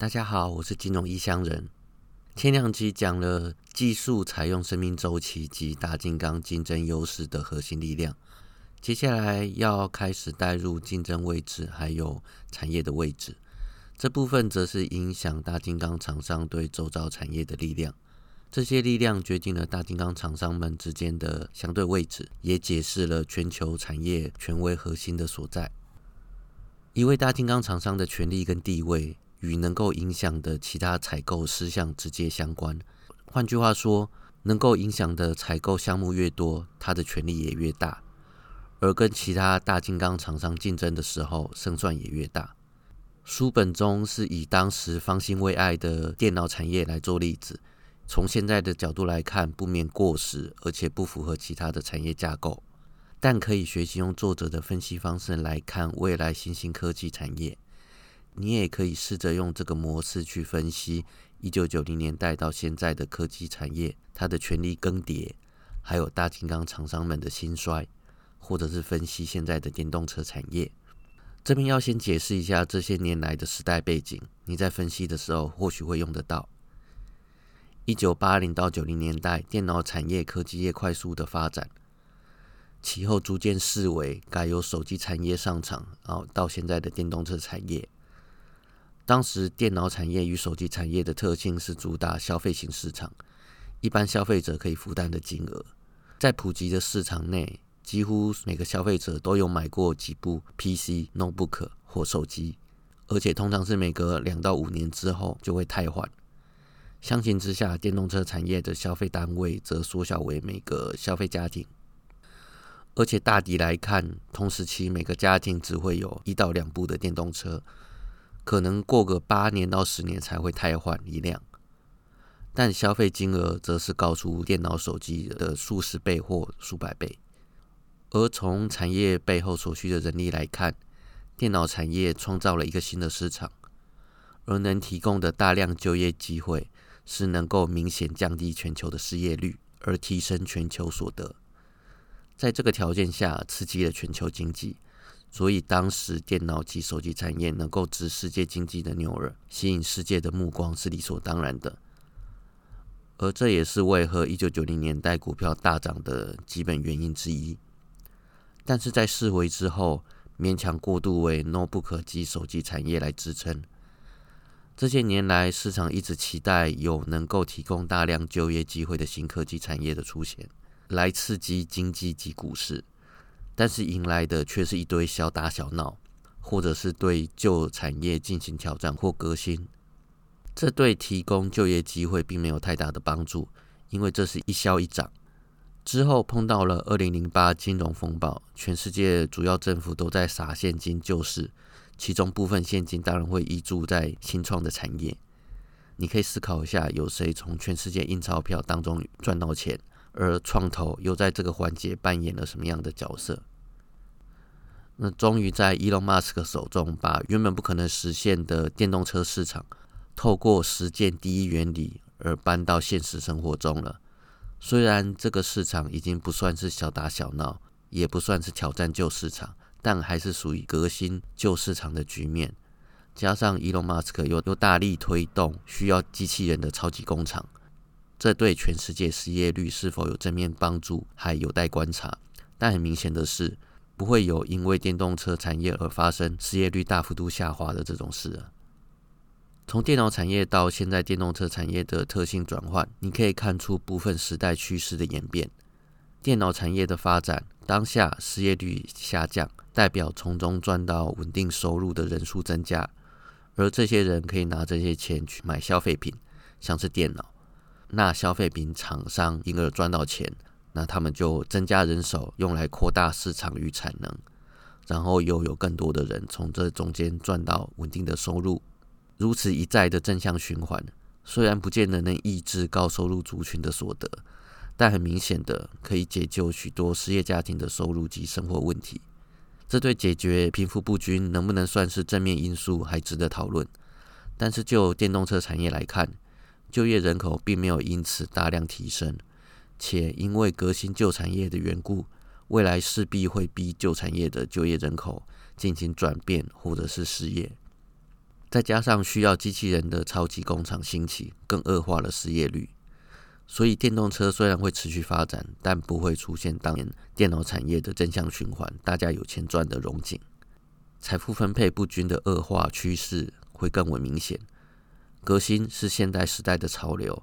大家好，我是金融异乡人。前两集讲了技术采用生命周期及大金刚竞争优势的核心力量，接下来要开始带入竞争位置还有产业的位置，这部分则是影响大金刚厂商对周遭产业的力量。这些力量决定了大金刚厂商们之间的相对位置，也解释了全球产业权威核心的所在。一位大金刚厂商的权力跟地位与能够影响的其他采购事项直接相关。换句话说，能够影响的采购项目越多，它的权力也越大，而跟其他大金刚厂商竞争的时候，胜算也越大。书本中是以当时方兴未艾的电脑产业来做例子，从现在的角度来看，不免过时，而且不符合其他的产业架构，但可以学习用作者的分析方式来看未来新兴科技产业。你也可以试着用这个模式去分析1990年代到现在的科技产业，它的权力更迭，还有大金刚厂商们的兴衰，或者是分析现在的电动车产业。这边要先解释一下这些年来的时代背景，你在分析的时候或许会用得到。1980到90年代，电脑产业、科技业快速的发展，其后逐渐式微，改由手机产业上场，然后到现在的电动车产业。当时电脑产业与手机产业的特性是主打消费型市场，一般消费者可以负担的金额。在普及的市场内，几乎每个消费者都有买过几部 PC、Notebook 或手机，而且通常是每隔2到5年之后就会汰换。相形之下，电动车产业的消费单位则缩小为每个消费家庭，而且大抵来看，同时期每个家庭只会有1到2部的电动车，可能过个8年到10年才会汰换一辆，但消费金额则是高出电脑手机的数十倍或数百倍。而从产业背后所需的人力来看，电脑产业创造了一个新的市场，而能提供的大量就业机会是能够明显降低全球的失业率，而提升全球所得。在这个条件下，刺激了全球经济，所以当时电脑及手机产业能够值世界经济的牛耳，吸引世界的目光是理所当然的。而这也是为何1990年代股票大涨的基本原因之一。但是在式微之后，勉强过渡为 Notebook 及手机产业来支撑。这些年来，市场一直期待有能够提供大量就业机会的新科技产业的出现，来刺激经济及股市。但是迎来的却是一堆小打小闹，或者是对旧产业进行挑战或革新，这对提供就业机会并没有太大的帮助，因为这是一消一长。之后碰到了2008金融风暴，全世界主要政府都在撒现金救市，其中部分现金当然会挹注在新创的产业。你可以思考一下，有谁从全世界印钞票当中赚到钱，而创投又在这个环节扮演了什么样的角色？那终于在 Elon Musk 手中，把原本不可能实现的电动车市场，透过实践第一原理而搬到现实生活中了。虽然这个市场已经不算是小打小闹，也不算是挑战旧市场，但还是属于革新旧市场的局面。加上 Elon Musk 又大力推动需要机器人的超级工厂，这对全世界失业率是否有正面帮助还有待观察。但很明显的是，不会有因为电动车产业而发生失业率大幅度下滑的这种事。从电脑产业到现在电动车产业的特性转换，你可以看出部分时代趋势的演变。电脑产业的发展，当下失业率下降，代表从中赚到稳定收入的人数增加，而这些人可以拿这些钱去买消费品，像是电脑。那消费品厂商因而赚到钱，那他们就增加人手用来扩大市场与产能，然后又有更多的人从这中间赚到稳定的收入，如此一再的正向循环。虽然不见得能抑制高收入族群的所得，但很明显的可以解救许多失业家庭的收入及生活问题。这对解决贫富不均能不能算是正面因素还值得讨论，但是就电动车产业来看，就业人口并没有因此大量提升，且因为革新旧产业的缘故，未来势必会逼旧产业的就业人口进行转变或者是失业。再加上需要机器人的超级工厂兴起，更恶化了失业率。所以电动车虽然会持续发展，但不会出现当年电脑产业的正向循环，大家有钱赚的荣景。财富分配不均的恶化趋势会更为明显。革新是现代时代的潮流，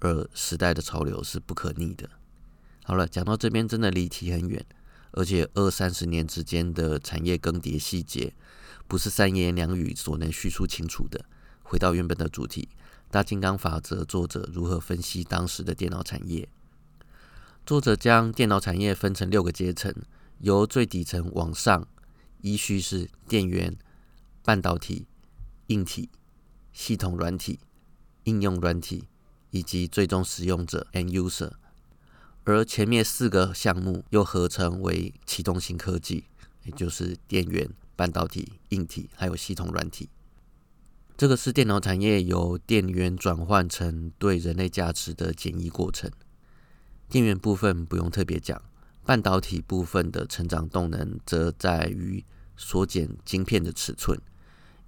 而时代的潮流是不可逆的。好了，讲到这边真的离题很远，而且20-30年之间的产业更迭细节，不是三言两语所能叙述清楚的。回到原本的主题，大金刚法则作者如何分析当时的电脑产业。作者将电脑产业分成6个阶层，由最底层往上，依序是电源、半导体、硬体、系统软体、应用软体，以及最终使用者 end user。而前面4个项目又合成为启动型科技，也就是电源、半导体、硬体还有系统软体。这个是电脑产业由电源转换成对人类价值的简易过程。电源部分不用特别讲，半导体部分的成长动能则在于缩减晶片的尺寸，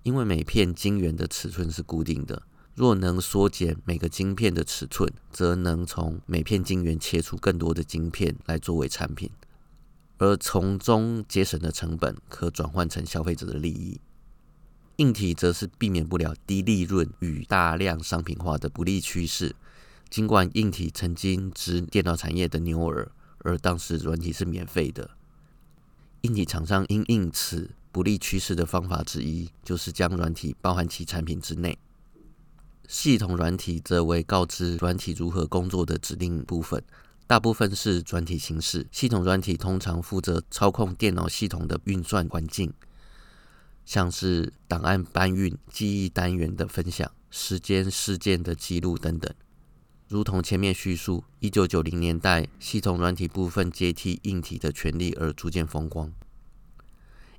因为每片晶圆的尺寸是固定的，若能缩减每个晶片的尺寸，则能从每片晶圆切出更多的晶片来作为产品，而从中节省的成本可转换成消费者的利益。硬体则是避免不了低利润与大量商品化的不利趋势。尽管硬体曾经是电脑产业的牛耳，而当时软体是免费的。硬体厂商因此不利趋势的方法之一，就是将软体包含其产品之内。系统软体则为告知软体如何工作的指令部分，大部分是软体形式。系统软体通常负责操控电脑系统的运算环境，像是档案搬运、记忆单元的分享、时间事件的记录等等。如同前面叙述，1990 年代系统软体部分接替硬体的权利而逐渐风光。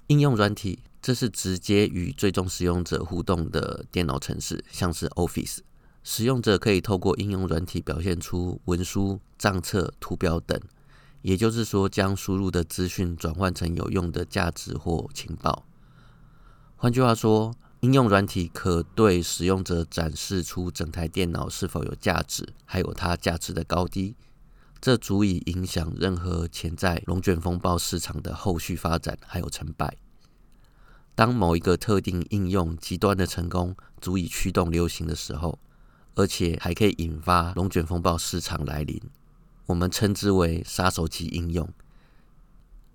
应用软体，这是直接与最终使用者互动的电脑程式，像是 Office。使用者可以透过应用软体表现出文书、账册、图表等，也就是说，将输入的资讯转换成有用的价值或情报。换句话说，应用软体可对使用者展示出整台电脑是否有价值，还有它价值的高低。这足以影响任何潜在龙卷风暴市场的后续发展还有成败。当某一个特定应用极端的成功足以驱动流行的时候，而且还可以引发龙卷风暴市场来临，我们称之为杀手级应用。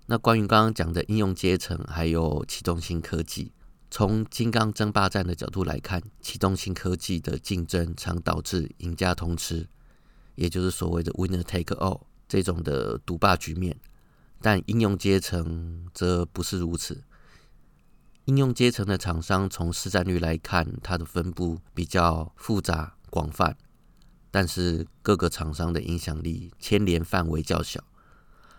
那关于刚刚讲的应用阶层还有启动型科技，从金刚争霸战的角度来看，启动型科技的竞争常导致赢家通吃，也就是所谓的 winner take all 这种的独霸局面。但应用阶层则不是如此。应用阶层的厂商从市占率来看，它的分布比较复杂广泛，但是各个厂商的影响力牵连范围较小。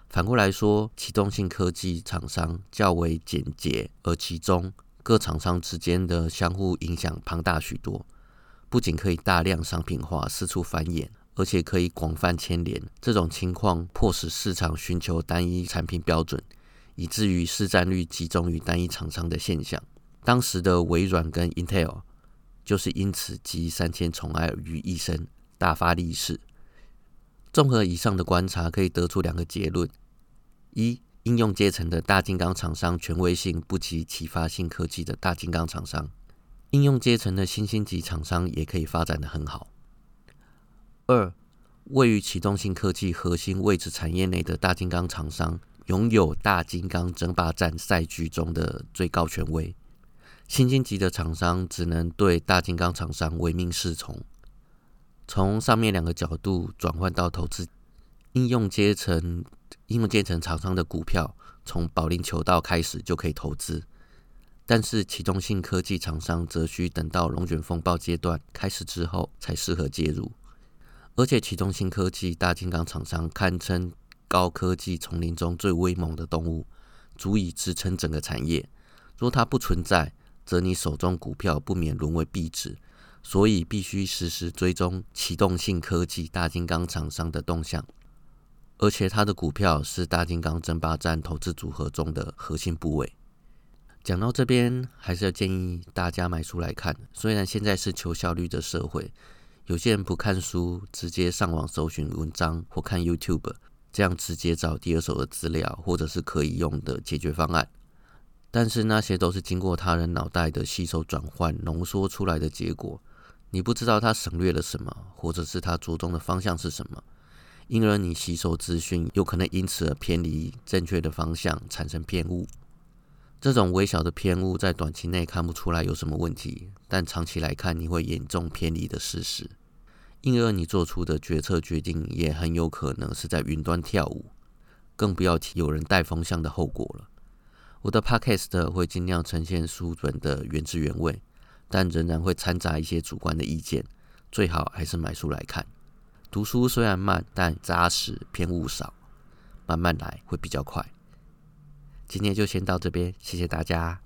反过来说，启动性科技厂商较为简洁，而其中各厂商之间的相互影响庞大许多，不仅可以大量商品化四处繁衍，而且可以广泛牵连。这种情况迫使市场寻求单一产品标准，以至于市占率集中于单一厂商的现象。当时的微软跟 Intel 就是因此集三千宠爱于一身，大发利市。综合以上的观察，可以得出2个结论：一、应用阶层的大金刚厂商权威性不及启发性科技的大金刚厂商，应用阶层的新兴级厂商也可以发展得很好。2. 位于启动性科技核心位置产业内的大金刚厂商拥有大金刚争霸战赛局中的最高权威，新兴级的厂商只能对大金刚厂商唯命是从。从上面2个角度转换到投资，应用阶层厂商的股票从保龄球道开始就可以投资，但是启动性科技厂商则需等到龙卷风暴阶段开始之后才适合介入。而且启动性科技大金刚厂商堪称高科技丛林中最威猛的动物，足以支撑整个产业。若它不存在，则你手中股票不免沦为币值，所以必须时时追踪启动性科技大金刚厂商的动向。而且它的股票是大金刚争霸战投资组合中的核心部位。讲到这边，还是要建议大家买书来看。虽然现在是求效率的社会，有些人不看书，直接上网搜寻文章或看 YouTube， 这样直接找第二手的资料或者是可以用的解决方案。但是那些都是经过他人脑袋的吸收转换浓缩出来的结果，你不知道他省略了什么，或者是他着重的方向是什么，因而你吸收资讯有可能因此而偏离正确的方向，产生偏误。这种微小的偏误在短期内看不出来有什么问题，但长期来看你会严重偏离的事实，因而你做出的决策决定也很有可能是在云端跳舞，更不要提有人带风向的后果了。我的 Podcast 会尽量呈现书本的原汁原味，但仍然会掺杂一些主观的意见，最好还是买书来看。读书虽然慢，但扎实，偏误少，慢慢来会比较快。今天就先到这边，谢谢大家。